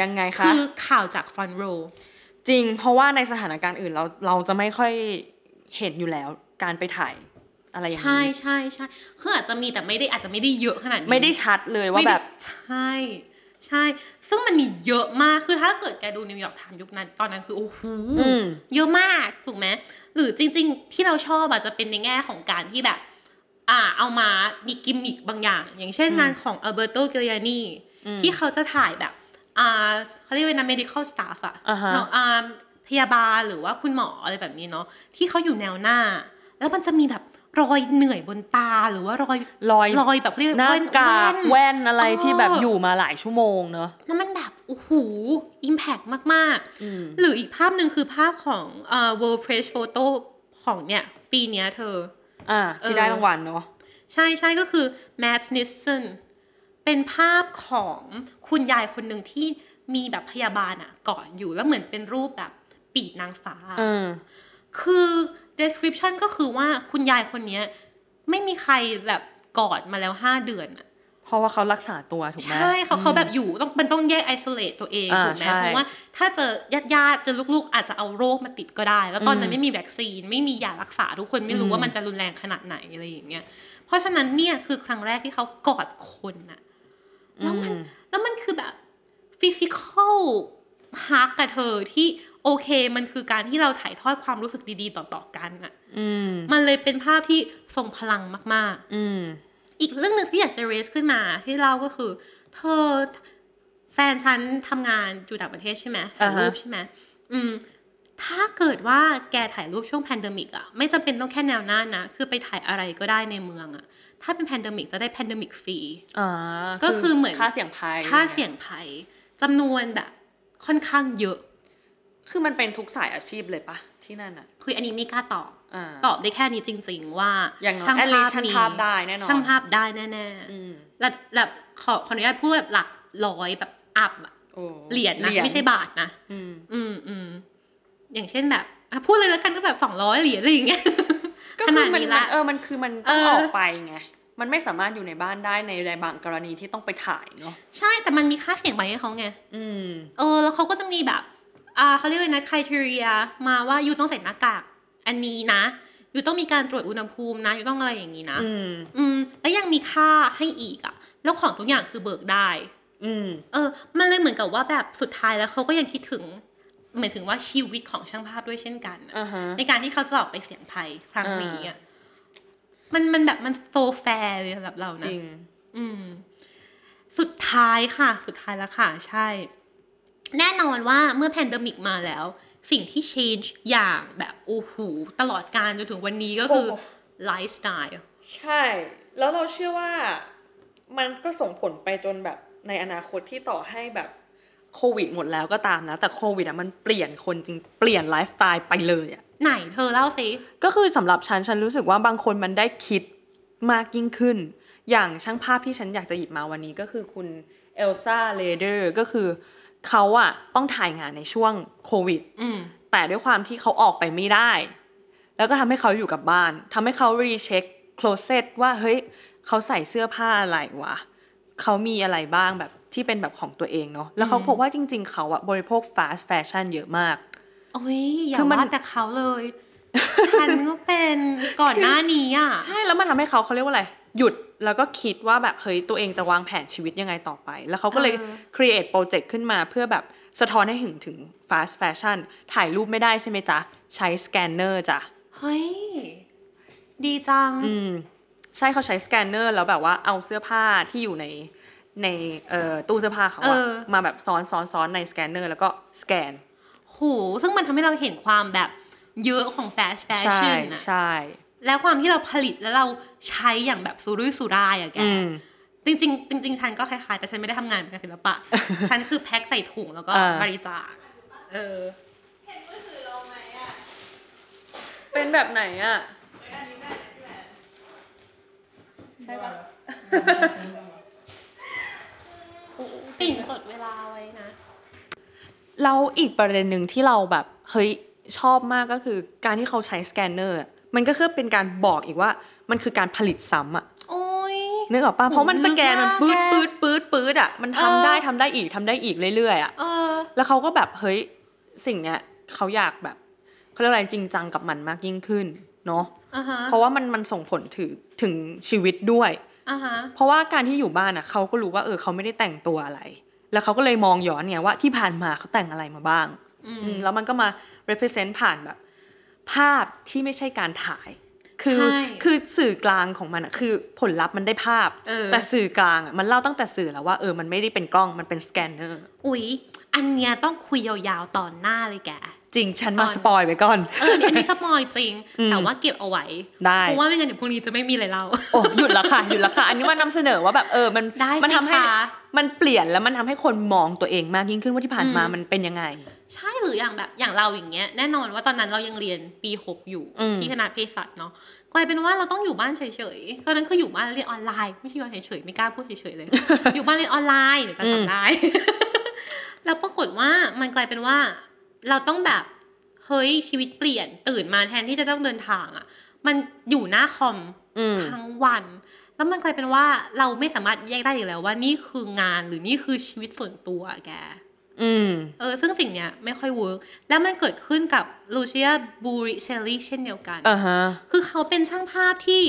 ยังไงคะคือข่าวจากฟรอนต์โรว์จริงเพราะว่าในสถานการณ์อื่นเราจะไม่ค่อยเห็นอยู่แล้วการไปถ่ายอะไรอย่างนี้ใช่คืออาจจะมีแต่อาจจะไม่ได้เยอะขนาดนี้ไม่ได้ชัดเลยว่าแบบใช่ซึ่งมันมีเยอะมากคือถ้าเกิดแกดูนิวยอร์กไทม์ยุคนั้นตอนนั้นคือโอ้โหเยอะมากถูกไหมหรือจริงๆที่เราชอบอาจจะเป็นในแง่ของการที่แบบเอามามีกิมมิคบางอย่างอย่างเช่นงานของอัลเบอร์โต เกลิยานีที่เขาจะถ่ายแบบเขาเรียกว่า medical staff อ่ะพยาบาลหรือว่าคุณหมออะไรแบบนี้เนาะที่เขาอยู่แนวหน้าแล้วมันจะมีแบบรอยเหนื่อยบนตาหรือว่ารอยแบบเรียกว่าแว่นอะไรที่แบบอยู่มาหลายชั่วโมงเนาะแล้วมันแบบโอ้โห impact มากๆหรืออีกภาพนึงคือภาพของWorld Press Photo ของเนี่ยปีเนี้ยเธอที่ได้รางวัลเนาะใช่ๆก็คือแมทนิสสันเป็นภาพของคุณยายคนหนึ่งที่มีแบบพยาบาลเกาะอยู่แล้วเหมือนเป็นรูปแบบปีกนางฟ้าคือ description ก็คือว่าคุณยายคนนี้ไม่มีใครแบบกอดมาแล้ว5เดือนเพราะว่าเขารักษาตัวถูกไหมใช่เขาแบบอยู่ต้องแยก isolate ตัวเองถูกไหมเพราะว่าถ้าเจอญาติๆเจอลูกๆอาจจะเอาโรคมาติดก็ได้แล้วตอนนั้นไม่มีวัคซีนไม่มียารักษาทุกคนไม่รู้ว่ามันจะรุนแรงขนาดไหนอะไรอย่างเงี้ยเพราะฉะนั้นเนี่ยคือครั้งแรกที่เขากอดคนน่ะแล้วมันคือแบบฟิสิคอลฮักกับเธอที่โอเคมันคือการที่เราถ่ายทอดความรู้สึกดีๆต่อๆกันน่ะมันเลยเป็นภาพที่ทรงพลังมากๆอีกเรื่องนึงที่อยากจะเรสขึ้นมาที่เล่าก็คือเธอแฟนฉันทำงานอยู่ต่างประเทศใช่ไหมถ่ายรูปใช่ไหมถ้าเกิดว่าแกถ่ายรูปช่วงแพนเดมิกไม่จำเป็นต้องแค่แนวหน้านะคือไปถ่ายอะไรก็ได้ในเมืองถ้าเป็นแพนเดมิกจะได้แพนเดมิกฟรีก็คือเหมือนค่าเสี่ยงภัยจำนวนแบบค่อนข้างเยอะคือมันเป็นทุกสายอาชีพเลยปะที่นั่นอ่ะคืออันนี้ไม่กล้าตอบได้แค่นี้จริงๆว่าช่างภาพมีช่างภาพได้แน่ๆแบบขออนุญาตพูดแบบหลักร้อยแบบอัพเหรียญนะไม่ใช่บาทนะอย่างเช่นแบบพูดเลยแล้วกันก็แบบ200เหรียญอะไรอย่างเงี้ยก็คือมันมันคือมันต้องออกไปไงมันไม่สามารถอยู่ในบ้านได้ในบางกรณีที่ต้องไปถ่ายเนาะใช่แต่มันมีค่าเสี่ยงไปให้เขาไงแล้วเขาก็จะมีแบบเขาเรียกว่านะ criteria มาว่าอยู่ต้องใส่หน้ากากอันนี้นะอยู่ต้องมีการตรวจอุณหภูมินะอยู่ต้องอะไรอย่างนี้นะแล้วยังมีค่าให้อีกแล้วของทุกอย่างคือเบิกได้มันเลยเหมือนกับว่าแบบสุดท้ายแล้วเขาก็ยังคิดถึงหมายถึงว่าชีวิตของช่างภาพด้วยเช่นกัน uh-huh. ในการที่เขาจะออกไปเสี่ยงภัยครั้งนี้มันแบบมันโซแฟร์เลยสำหรับเรานะจริงสุดท้ายแล้วค่ะใช่แน่นอนว่าเมื่อแพนเดมิกมาแล้วสิ่งที่ change อย่างแบบโอ้โหตลอดกาลจนถึงวันนี้ก็คือไลฟ์สไตล์ใช่แล้วเราเชื่อว่ามันก็ส่งผลไปจนแบบในอนาคตที่ต่อให้แบบโควิดหมดแล้วก็ตามนะแต่โควิดมันเปลี่ยนคนจริงเปลี่ยนไลฟ์สไตล์ไปเลยไหนเธอเล่าสิก็คือสำหรับฉันรู้สึกว่าบางคนมันได้คิดมากยิ่งขึ้นอย่างช่างภาพที่ฉันอยากจะหยิบมาวันนี้ก็คือคุณเอลซ่าเลเดอร์ก็คือเขาต้องถ่ายงานในช่วงโควิดแต่ด้วยความที่เขาออกไปไม่ได้แล้วก็ทำให้เขาอยู่กับบ้านทำให้เขารีเช็คโคลเซ็ตว่าเฮ้ยเขาใส่เสื้อผ้าอะไรวะเขามีอะไรบ้างแบบที่เป็นแบบของตัวเองเนาะแล้วเขาพบว่าจริงๆเขาบริโภค fast fashion เยอะมากโอ้ยอย่าว่าแต่เขาเลย ฉันก็เป็นก่อนหน้านี้ใช่แล้วมันทำให้เขาเรียกว่าอะไรหยุดแล้วก็คิดว่าแบบเฮ้ยตัวเองจะวางแผนชีวิตยังไงต่อไปแล้วเขาก็เลย create project ขึ้นมาเพื่อแบบสะท้อนให้ถึง fast fashion ถ่ายรูปไม่ได้ใช่ไหมจ๊ะใช้ scanner จ้ะเฮ้ยดีจังใช่เขาใช้ scanner แล้วแบบว่าเอาเสื้อผ้าที่อยู่ในตู้เสื้อผ้าเขามาแบบซ้อนในสแกนเนอร์แล้วก็สแกนโหซึ่งมันทำให้เราเห็นความแบบ เยอะของแฟชั่นอ่ะใช่แล้วความที่เราผลิตแล้วเราใช้อย่างแบบสุรุ่ยสุร่ายอ่ะแกจริงฉันก็คล้ายๆแต่ฉันไม่ได้ทำงานเป็นศิลปะ ฉันคือแพ็คใส่ถุงแล้วก็บริจาคเห็นมือถือเราไหมอ่ะเป็นแบบไหนอ่ะใช่ปะปิ่นจดเวลาไว้นะเราอีกประเด็นหนึ่งที่เราแบบเฮ้ยชอบมากก็คือการที่เขาใช้สแกนเนอร์มันก็คือเป็นการบอกอีกว่ามันคือการผลิตซ้ำอ่ะนึกออกป่ะเพราะมันสแกนมันปื๊ดอ่ะมันทำได้อีกเรื่อยๆอ่ะแล้วเขาก็แบบเฮ้ยสิ่งเนี้ยเขาอยากแบบเขาเรียกอะไรจริงจังกับมันมากยิ่งขึ้นเนาะเพราะว่ามันส่งผลถึงชีวิตด้วยเพราะว่าการที่อยู่บ้านอ่ะเขาก็รู้ว่าเขาไม่ได้แต่งตัวอะไรแล้วเขาก็เลยมองย้อนไงว่าที่ผ่านมาเขาแต่งอะไรมาบ้างแล้วมันก็มา represent ผ่านแบบภาพที่ไม่ใช่การถ่ายคือสื่อกลางของมันอ่ะคือผลลัพธ์มันได้ภาพแต่สื่อกลางอ่ะมันเล่าตั้งแต่สื่อแล้วว่ามันไม่ได้เป็นกล้องมันเป็นสแกนเนอร์อุ๊ยอันเนี้ยต้องคุยยาวๆตอนหน้าเลยแกจริงฉันมาสปอยไว้ก่อนอันนี้สปอยจริงแต่ว่าเก็บเอาไว้เพราะว่าไม่งั้นเดี๋ยวพรุ่งนี้จะไม่มีอะไรเล่าโอ้หยุดละค่ะอันนี้มันนำเสนอว่าแบบมันทำให้มันเปลี่ยนแล้วมันทำให้คนมองตัวเองมากยิ่งขึ้นว่าที่ผ่านมามันเป็นยังไงใช่หรืออย่างแบบอย่างเราอย่างเงี้ยแน่นอนว่าตอนนั้นเรายังเรียนปี6อยู่ที่คณะเภสัชเนาะกลายเป็นว่าเราต้องอยู่บ้านเฉยๆตอนนั้นคืออยู่บ้านเรียนออนไลน์ไม่ใช่ว่าเฉยๆไม่กล้าพูดเฉยๆเลยอยู่บ้านเรียนออนไลน์เดี๋ยวจะจำได้แล้วปรากฏว่ามันกลายเป็นว่าเราต้องแบบเฮ้ยชีวิตเปลี่ยนตื่นมาแทนที่จะต้องเดินทางอ่ะมันอยู่หน้าคอมทั้งวันแล้วมันกลายเป็นว่าเราไม่สามารถแยกได้อีกแล้วว่านี่คืองานหรือนี่คือชีวิตส่วนตัวแกซึ่งสิ่งเนี้ยไม่ค่อยเวิร์กแล้วมันเกิดขึ้นกับลูเชียบูริเชลลี่เช่นเดียวกันคือเขาเป็นช่างภาพที่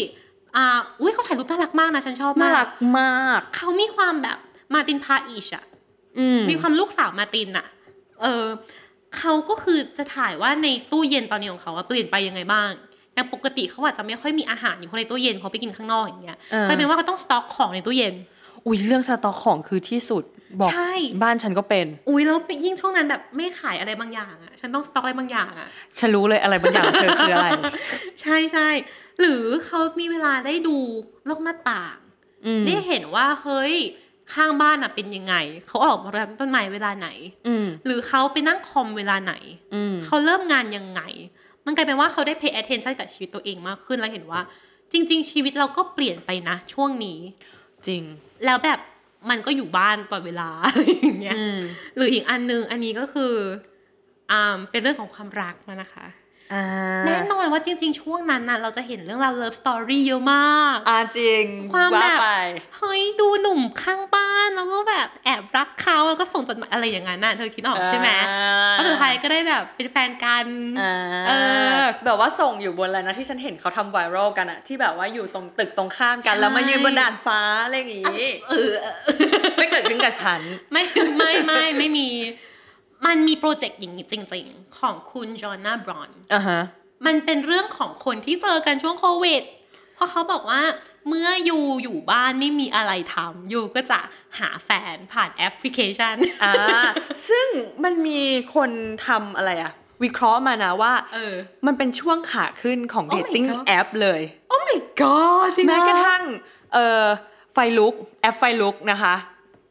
อุ้ยเขาถ่ายรูปน่ารักมากนะฉันชอบมากน่ารักมากเขามีความแบบมาตินพาอิชอ่ะมีความลูกสาวมาตินอ่ะเขาก็คือจะถ่ายว่าในตู้เย็นตอนนี้ของเขาเปลี่ยนไปยังไงบ้างอย่างปกติเขาอาจจะไม่ค่อยมีอาหารอยู่ในตู้เย็นพอไปกินข้างนอกอย่างเงี้ยกลายเป็นว่าเขาต้องสต็อกของในตู้เย็นอุ้ยเรื่องสต็อกของคือที่สุดบอกบ้านฉันก็เป็นอุ้ยแล้วยิ่งช่วงนั้นแบบไม่ขายอะไรบางอย่างอ่ะฉันต้องสต็อกอะไรบางอย่างอ่ะฉันรู้เลยอะไรบางอย่างเธอคืออะไรใช่ๆหรือเขามีเวลาได้ดูนอกหน้าต่างได้เห็นว่าเฮ้ยข้างบ้านน่ะเป็นยังไงเขาออกมารดต้นไม้เวลาไหนหรือเขาไปนั่งคอมเวลาไหนเขาเริ่มงานยังไงมันกลายเป็นว่าเขาได้ pay attention กับชีวิตตัวเองมากขึ้นแล้วเห็นว่าจริงๆชีวิตเราก็เปลี่ยนไปนะช่วงนี้จริงแล้วแบบมันก็อยู่บ้านตลอดเวลาอะไรอย่างเงี้ยหรืออีกอันนึงอันนี้ก็คือเป็นเรื่องของความรักนะคะแน่นอนว่าจริงๆช่วงนั้นน่ะเราจะเห็นเรื่องราวเลิฟสตอรี่เยอะมากจริงความแบบเฮ้ยดูหนุ่มข้างบ้านแล้วก็แบบแอบรักเขาแล้วก็ส่งจดหมายอะไรอย่างนั้นน่ะเธอคิดออกใช่ไหมแล้วสุดท้ายก็ได้แบบเป็นแฟนกันแบบว่าส่งอยู่บนอะไรนะที่ฉันเห็นเขาทำไวรัลกันอะที่แบบว่าอยู่ตรงตึกตรงข้ามกันแล้วมายืนบนดาดฟ้าอะไรอย่างงี้ไม่เกิดขึ้นกับฉันไม่มีมันมีโปรเจกต์อย่างนี้จริงๆของคุณจอห์นน่าบรอนมันเป็นเรื่องของคนที่เจอกันช่วงโควิดเพราะเขาบอกว่าเมื่ออยู่บ้านไม่มีอะไรทำอยู่ก็จะหาแฟนผ่านแอปพลิเคชันซึ่งมันมีคนทำอะไรอะวิเคราะห์มานะว่ามันเป็นช่วงขาขึ้นของเดทติ้งแอปเลยโอ้ my god จริงแม้กระทั่งไฟลุกแอปไฟลุกนะคะ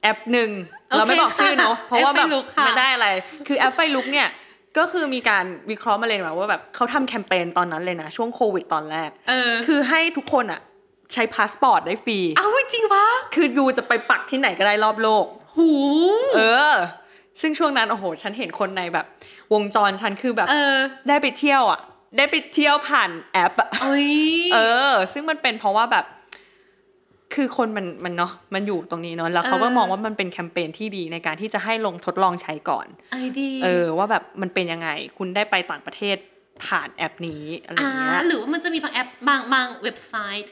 แอปหนึ่งเราไม่บอกชื่อเนาะเพราะว่าแบบมันได้อะไรคือแอปไฟลุกเนี่ยก็คือมีการวิเคราะห์มาเลยว่าแบบเขาทำแคมเปญตอนนั้นเลยนะช่วงโควิดตอนแรกคือให้ทุกคนอ่ะใช้พาสปอร์ตได้ฟรีอ้าวจริงวะคือยูจะไปปักที่ไหนก็ได้รอบโลกหูซึ่งช่วงนั้นโอ้โหฉันเห็นคนในแบบวงจรฉันคือแบบได้ไปเที่ยวอ่ะได้ไปเที่ยวผ่านแอปอ่ะซึ่งมันเป็นเพราะว่าแบบคือคนมันเนาะมันอยู่ตรงนี้เนาะแล้วเขาก็มองว่ามันเป็นแคมเปญที่ดีในการที่จะให้ลงทดลองใช้ก่อนว่าแบบมันเป็นยังไงคุณได้ไปต่างประเทศผ่านแอปนี้อะไรอย่างเงี้ยหรือว่ามันจะมีบางแอปบางเว็บไซต์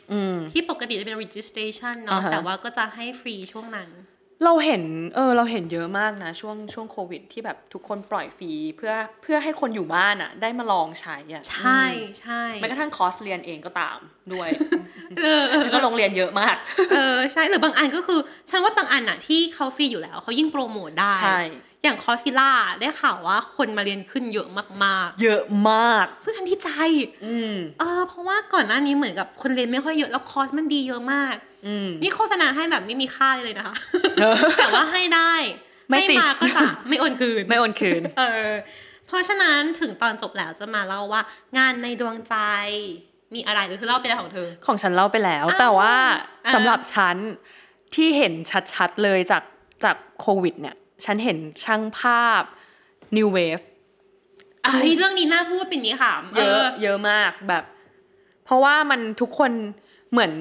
ที่ปกติจะเป็น registration เนาะแต่ว่าก็จะให้ฟรีช่วงนั้นเราเห็นเราเห็นเยอะมากนะช่วงโควิดที่แบบทุกคนปล่อยฟรีเพื่อให้คนอยู่บ้านอ่ะได้มาลองใช้อ่ะใช่แม้กระทั่งคอร์สเรียนเองก็ตามด้วยฉันก็ลงเรียนเยอะมากใช่หรือบางอันก็คือฉันว่าบางอันอ่ะที่เขาฟรีอยู่แล้วเขายิ่งโปรโมทได้ อย่างคอซิล่าได้ข่าวว่าคนมาเรียนขึ้นเยอะมากๆเยอะมากซึ่งฉันดีใจเพราะว่าก่อนหน้านี้เหมือนกับคนเรียนไม่ค่อยเยอะแล้วคอร์สมันดีเยอะมากนี่โฆษณาให้แบบไม่มีค่าเลยนะคะ แต่ว่าให้ได้ไม่มาก็จะไม่โอนคืน ไม่โอนคืน เพราะฉะนั้นถึงตอนจบแล้วจะมาเล่าว่างานในดวงใจมีอะไรหรือเธอเล่าไปแล้วของเธอของฉันเล่าไปแล้วแต่ว่าสำหรับฉันที่เห็นชัดๆเลยจากโควิดเนี่ยฉันเห็นช่างภาพ New Wave เรื่องนี้น่าพูดเป็นนี้ค่ะเยอะมากแบบเพราะว่ามันทุกคนเหมือน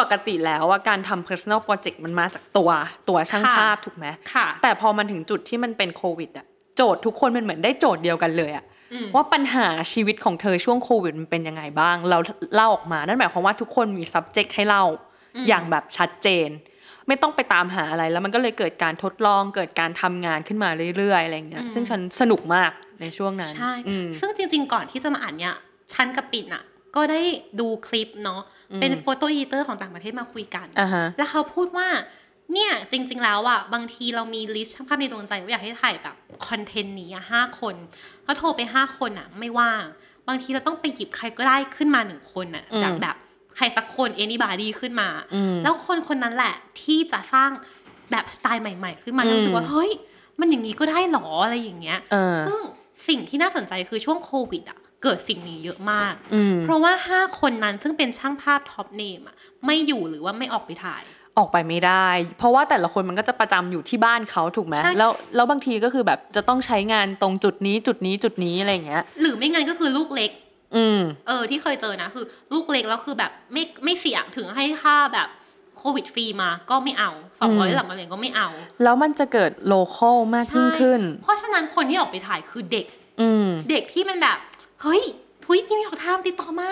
ปกติแล้วว่าการทำ personal project มันมาจากตัวช่างภาพถูกไหมแต่พอมันถึงจุดที่มันเป็นโควิดอะโจทย์ทุกคนมันเหมือนได้โจทย์เดียวกันเลยอะว่าปัญหาชีวิตของเธอช่วงโควิดมันเป็นยังไงบ้างเราเล่าออกมานั่นหมายความว่าทุกคนมี subject ให้เล่าอย่างแบบชัดเจนไม่ต้องไปตามหาอะไรแล้วมันก็เลยเกิดการทดลองเกิดการทำงานขึ้นมาเรื่อยๆอะไรอย่างเงี้ยซึ่งฉันสนุกมากในช่วงนั้นใช่ซึ่งจริงๆก่อนที่จะมาอ่านเนี่ยฉันกับปิ่นอะก็ได้ดูคลิปเนาะเป็นโฟโต้อีดิเตอร์ของต่างประเทศมาคุยกันแล้วเขาพูดว่าเนี่ยจริงๆแล้วอะบางทีเรามีลิสต์ช่างภาพในดวงใจว่าอยากให้ถ่ายแบบคอนเทนต์นี้อะ5คนแล้วโทรไป5คนอะไม่ว่างบางทีเราต้องไปหยิบใครก็ได้ขึ้นมา1คนอะจากแบบใครสักคน anybody ขึ้นมาแล้วคนๆนั้นแหละที่จะสร้างแบบสไตล์ใหม่ๆขึ้นมารู้สึกว่าเฮ้ยมันอย่างนี้ก็ได้หรออะไรอย่างเงี้ยซึ่งสิ่งที่น่าสนใจคือช่วงโควิดอะเกิดสิ่งนี้เยอะมากเพราะว่า5คนนั้นซึ่งเป็นช่างภาพท็อปเนมอะไม่อยู่หรือว่าไม่ออกไปถ่ายออกไปไม่ได้เพราะว่าแต่ละคนมันก็จะประจำอยู่ที่บ้านเขาถูกไหมแล้วบางทีก็คือแบบจะต้องใช้งานตรงจุดนี้จุดนี้จุดนี้อะไรอย่างเงี้ยหรือไม่งั้นก็คือลูกเล็กที่เคยเจอนะคือลูกเล็กแล้วคือแบบไม่เสี่ยงถึงให้ค่าแบบโควิดฟรีมาก็ไม่เอา200หลังมาเรียนก็ไม่เอาแล้วมันจะเกิดโลคอลมากยิ่งขึ้นเพราะฉะนั้นคนที่ออกไปถ่ายคือเด็กเด็กที่มันแบบเฮ้ยทุยนี่เขาทำติดต่อมา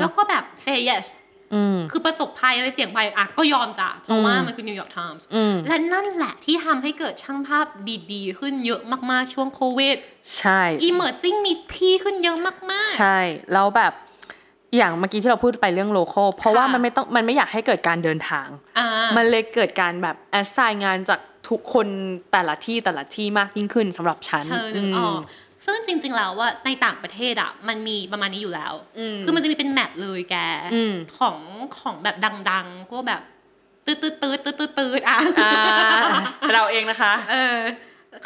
แล้วก็แบบ say yesคือประสบภัยอะไรเสี่ยงภัยอ่ะก็ยอมจ้ะเพราะว่ามันคือ New York Times และนั่นแหละที่ทำให้เกิดช่างภาพดีๆขึ้นเยอะมากๆช่วงโควิดใช่ Emerging มีที่ขึ้นเยอะมากๆใช่แล้วแบบอย่างเมื่อกี้ที่เราพูดไปเรื่องโลคอลเพราะว่ามันไม่อยากให้เกิดการเดินทางมันเลยเกิดการแบบ assign งานจากทุกคนแต่ละที่มากยิ่งขึ้นสำหรับฉันซึ่งจริงๆแล้วว่าในต่างประเทศอ่ะมันมีประมาณนี้อยู่แล้วคือมันจะมีเป็นแมปเลยแกของแบบดังๆพวกแบบตืดอ่ะเราเองนะคะ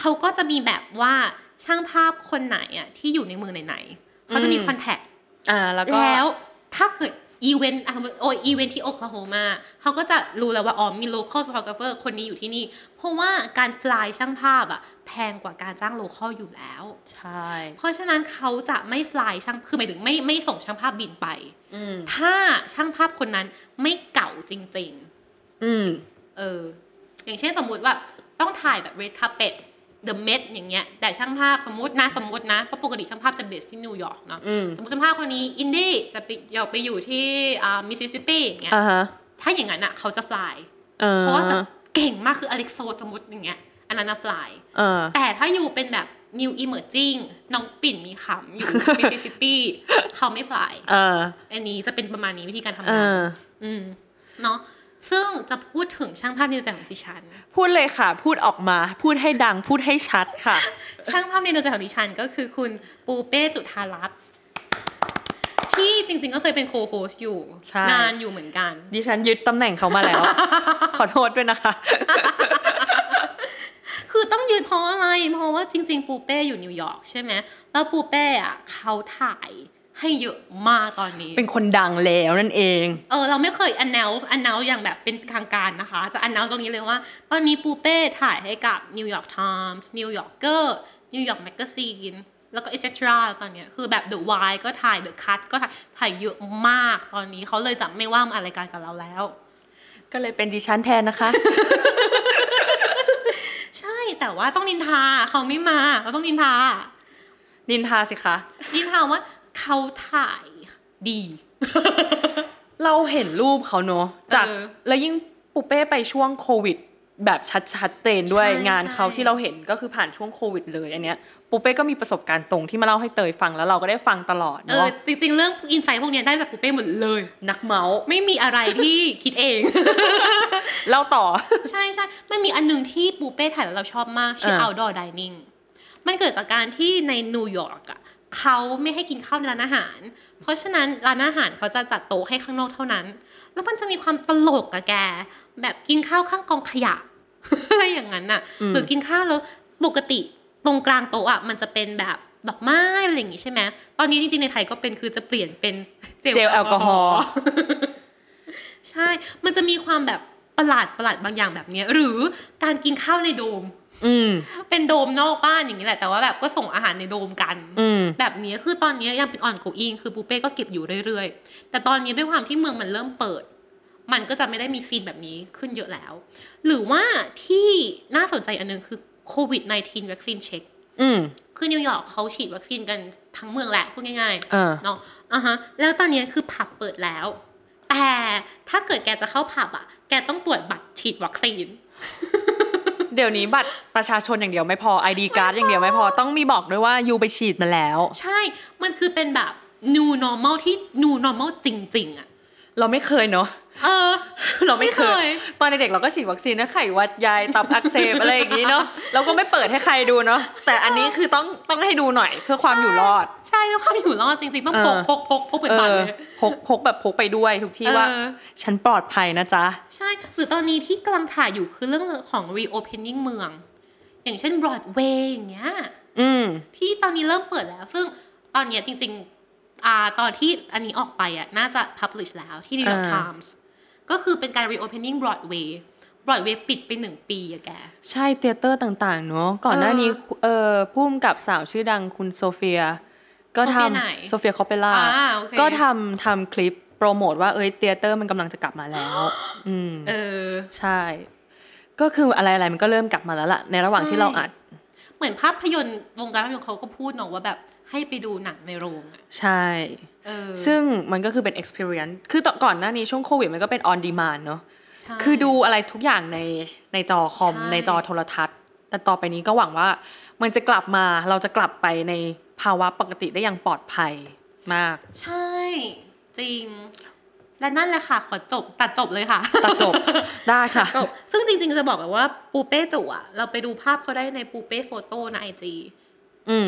เขาก็จะมีแบบว่าช่างภาพคนไหนอ่ะที่อยู่ในมือไหนๆเขาจะมีคอนแทคแล้วถ้าเกิดอีเวนต์อีเวนต์ที่โอคลาโฮมาเขาก็จะรู้แล้วว่าอ๋อมีโลคอลโฟโตกราฟเฟอร์คนนี้อยู่ที่นี่เพราะว่าการฟลายช่างภาพอ่ะแพงกว่าการจ้างโลคอลอยู่แล้วใช่เพราะฉะนั้นเขาจะไม่ฟลายช่างคือหมายถึงไม่ส่งช่างภาพบินไปถ้าช่างภาพคนนั้นไม่เก่าจริงๆอย่างเช่นสมมุติว่าต้องถ่ายแบบ Red Carpet The Met อย่างเงี้ยแต่ช่างภาพสมมตินะเพราะปกติช่างภาพจะเบสที่นิวยอร์กเนาะสมมติช่างภาพคนนี้อินดี้จะไปอยู่ที่มิสซิสซิปปีอย่างเงี้ยถ้าอย่างนั้นอ่ะเขาจะฟลายเพราะว่าแบบเก่งมากคืออเล็กโซสมมติอย่างเงี้ยอันนั้นน่ะฟลายแต่ถ้าอยู่เป็นแบบ New Emerging น้องปิ่นมีขำอยู่มิสซิสซิปปีเขาไม่ฟลายอันนี้จะเป็นประมาณนี้วิธีการทำงานเนาะซึ่งจะพูดถึงช่างภาพในดวงใจของดิฉันพูดเลยค่ะพูดออกมาพูดให้ดังพูดให้ชัดค่ะ ช่างภาพในดวงใจของดิฉันก็คือคุณปูเป้จุฑารัตน์ที่จริงๆก็เคยเป็นโคโฮสอยู่นานอยู่เหมือนกันดิฉันยึดตำแหน่งเขามาแล้ว ขอโทษด้วยนะคะ คือต้องยึดเพราะอะไรเพราะว่าจริงๆปูเป้อยู่นิวยอร์กใช่ไหมแล้วปูเป้อะเขาถ่ายให้เยอะมากตอนนี้เป็นคนดังแล้วนั่นเองเราไม่เคยannounce อย่างแบบเป็นทางการนะคะจะ announce ตรงนี้เลยว่าตอนนี้ปูเป้ถ่ายให้กับ New York Times New Yorker New York Magazine แล้วก็ etc ตอนนี้คือแบบ The Wire ก็ถ่าย The Cut ก็ถ่ายเยอะมากตอนนี้เขาเลยจะไม่ว่างอะไรกันกับเราแล้วก็เลยเป็นดิฉันแทนนะคะ ใช่แต่ว่าต้องนินทาเขาไม่มาเราต้องนินทาสิคะนินทาว่าเขาถ่ายดี เราเห็นรูปเขาเนาะจากแล้วยิ่งปูเป้ไปช่วงโควิด แบบชัดเจนด้วยงานเขาที่เราเห็นก็คือผ่านช่วงโควิดเลยอันเนี้ยปูเป้ก็มีประสบการณ์ตรงที่มาเล่าให้เตยฟังแล้วเราก็ได้ฟังตลอดเนาะจริงๆเรื่องอินไซต์พวกนี้ได้จากปูเป้หมดเลยนักเมาส์ไม่มีอะไรที่ คิดเองเล่าต่อ ใช่ใช่มันมีอันนึงที่ปูเป้ถ่ายแล้วเราชอบมากชื่อ outdoor dining มันเกิดจากการที่ในนิวยอร์กอ่ะเขาไม่ให้กินข้าวในร้านอาหารเพราะฉะนั้นร้านอาหารเขาจะจัดโต๊ะให้ข้างนอกเท่านั้นแล้วมันจะมีความตลกอะแกแบบกินข้าวข้างกองขยะอะไรอย่างนั้นน่ะหรือกินข้าวแล้วปกติตรงกลางโต๊ะอ่ะมันจะเป็นแบบดอกไม้อะไรอย่างงี้ใช่ไหมตอนนี้จริงๆในไทยก็เป็นคือจะเปลี่ยนเป็นเจลแอลกอฮอล์ใช่มันจะมีความแบบประหลาดบางอย่างแบบนี้หรือการกินข้าวในโดมเป็นโดมนอกบ้านอย่างนี้แหละแต่ว่าแบบก็ส่งอาหารในโดมกันแบบนี้คือตอนนี้ยังเป็นออนโกอิ้งคือปูเป้ก็เก็บอยู่เรื่อยๆแต่ตอนนี้ด้วยความที่เมืองมันเริ่มเปิดมันก็จะไม่ได้มีซีนแบบนี้ขึ้นเยอะแล้วหรือว่าที่น่าสนใจอันนึงคือโควิด-19 วัคซีนเช็คคือนิวยอร์กเขาฉีดวัคซีนกันทั้งเมืองแหละพูดง่ายๆเนาะแล้วตอนนี้คือผับเปิดแล้วแต่ถ้าเกิดแกจะเข้าผับอ่ะแกต้องตรวจบัตรฉีดวัคซีนเดี๋ยวนี้บัตรประชาชนอย่างเดียวไม่พอ ID card อย่างเดียวไม่พอต้องมีบอกด้วยว่ายูไปฉีดมาแล้วใช่มันคือเป็นแบบ new normal ที่ new normal จริงๆอ่ะเราไม่เคยเนาะเราไม่เคยตอนเด็กๆเราก็ฉีดวัคซีนนะไข้หวัดใหญ่ตับอักเสบอะไรอย่างนี้เนาะเราก็ไม่เปิดให้ใครดูเนาะแต่อันนี้คือต้องให้ดูหน่อยเพื่อความอยู่รอดใช่เพื่อความอยู่รอดจริงๆต้องพกเหมือนบัตรเลยพกแบบพกไปด้วยทุกที่ว่าฉันปลอดภัยนะจ๊ะใช่หรือตอนนี้ที่กำลังถ่ายอยู่คือเรื่องของ reopening เมืองอย่างเช่นบรอดเวย์อย่างเงี้ยที่ตอนนี้เริ่มเปิดแล้วซึ่งตอนเนี้ยจริงๆตอนที่อันนี้ออกไปอ่ะน่าจะ publish แล้วที่ New York Times ก็คือเป็นการ reopening Broadway ปิดไป1ปีอ่ะแกใช่เธียเตอร์ต่างๆเนาะก่อนหน้านี้ผู้กำกับสาวชื่อดังคุณโซเฟียก็ทำโซเฟีย Coppola ก็ทำคลิปโปรโมทว่าเธียเตอร์มันกำลังจะกลับมาแล้วใช่ก็คืออะไรๆมันก็เริ่มกลับมาแล้วล่ะในระหว่างที่เราอัดเหมือนภาพยนตร์วงการภาพยนตร์เขาก็พูดเนาะว่าแบบให้ไปดูหนังในโรงอ่ะใช่ซึ่งมันก็คือเป็น experience คือก่อนหน้านี้ช่วงโควิดมันก็เป็น on demand เนอะคือดูอะไรทุกอย่างในจอคอมในจอโทรทัศน์แต่ต่อไปนี้ก็หวังว่ามันจะกลับมาเราจะกลับไปในภาวะปกติได้อย่างปลอดภัยมากใช่จริงและนั่นแหละค่ะขอจบตัดจบได้ค่ะจบซึ่งจริงๆจะบอกแบบว่าปูเป้จุ๋อะเราไปดูภาพเขาได้ในปูเป้โฟโต้ใน IG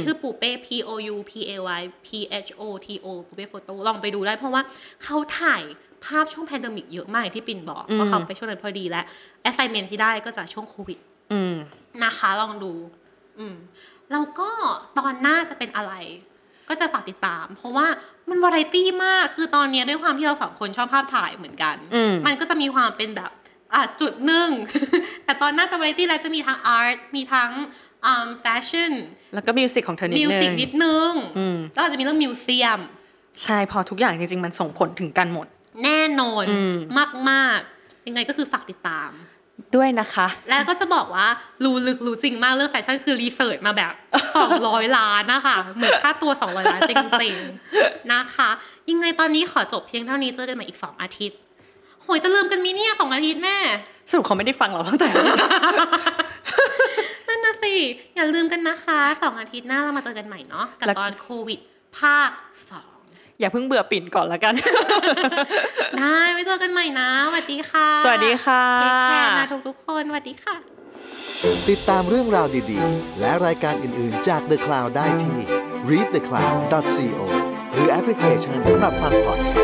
ชื่อปูเป้ POUPAYPHOTO ปูเป้โฟโต้ลองไปดูได้เพราะว่าเขาถ่ายภาพช่วงแพนเดมิกเยอะมากที่ปิ่นบอกเพราะเขาไปช่วงนั้นพอดีและ assignment ที่ได้ก็จะช่วงโควิดนะคะลองดูแล้วก็ตอนหน้าจะเป็นอะไรก็จะฝากติดตามเพราะว่ามันวาไรตี้มากคือตอนนี้ด้วยความที่เราสองคนชอบภาพถ่ายเหมือนกันมันก็จะมีความเป็นแบบจุดหนึ่งแต่ตอนหน้าจะวาไรตี้แล้วจะมีทั้งอาร์ตมีทั้งแฟชั่นแล้วก็มิวสิกของเธอนิดนึงแล้วอาจจะมีเรื่องมิวเซียมใช่พอทุกอย่างจริงๆมันส่งผลถึงกันหมดแน่นอนมากๆยังไงก็คือฝากติดตามด้วยนะคะแล้วก็จะบอกว่ารู้ลึกรู้จริงมากเรื่องแฟชั่นคือรีเสิร์ชมาแบบ200 ล้านนะคะเหมือนค่าตัว200 ล้านจริงๆนะคะยังไงตอนนี้ขอจบเพียงเท่านี้เจอกันใหม่อีก2อาทิตย์โหยจะลืมกันมั้ยเนี่ย2อาทิตย์แน่สรุปเขาไม่ได้ฟังเราตั้งแต่นั่นน่ะสิอย่าลืมกันนะคะ2อาทิตย์หน้าเรามาเจอกันใหม่เนาะกับตอนโควิดภาค2อย่าเพิ่งเบื่อปิ่นก่อนละกันได้ไว้เจอกันใหม่นะสวัสดีค่ะสวัสดีค่ะเทคแคร์นะทุกๆคนสวัสดีค่ะติดตามเรื่องราวดีๆและรายการอื่นๆจาก The Cloud ได้ที่ readthecloud.co หรือแอปพลิเคชันสำหรับฟังพอดแคสต์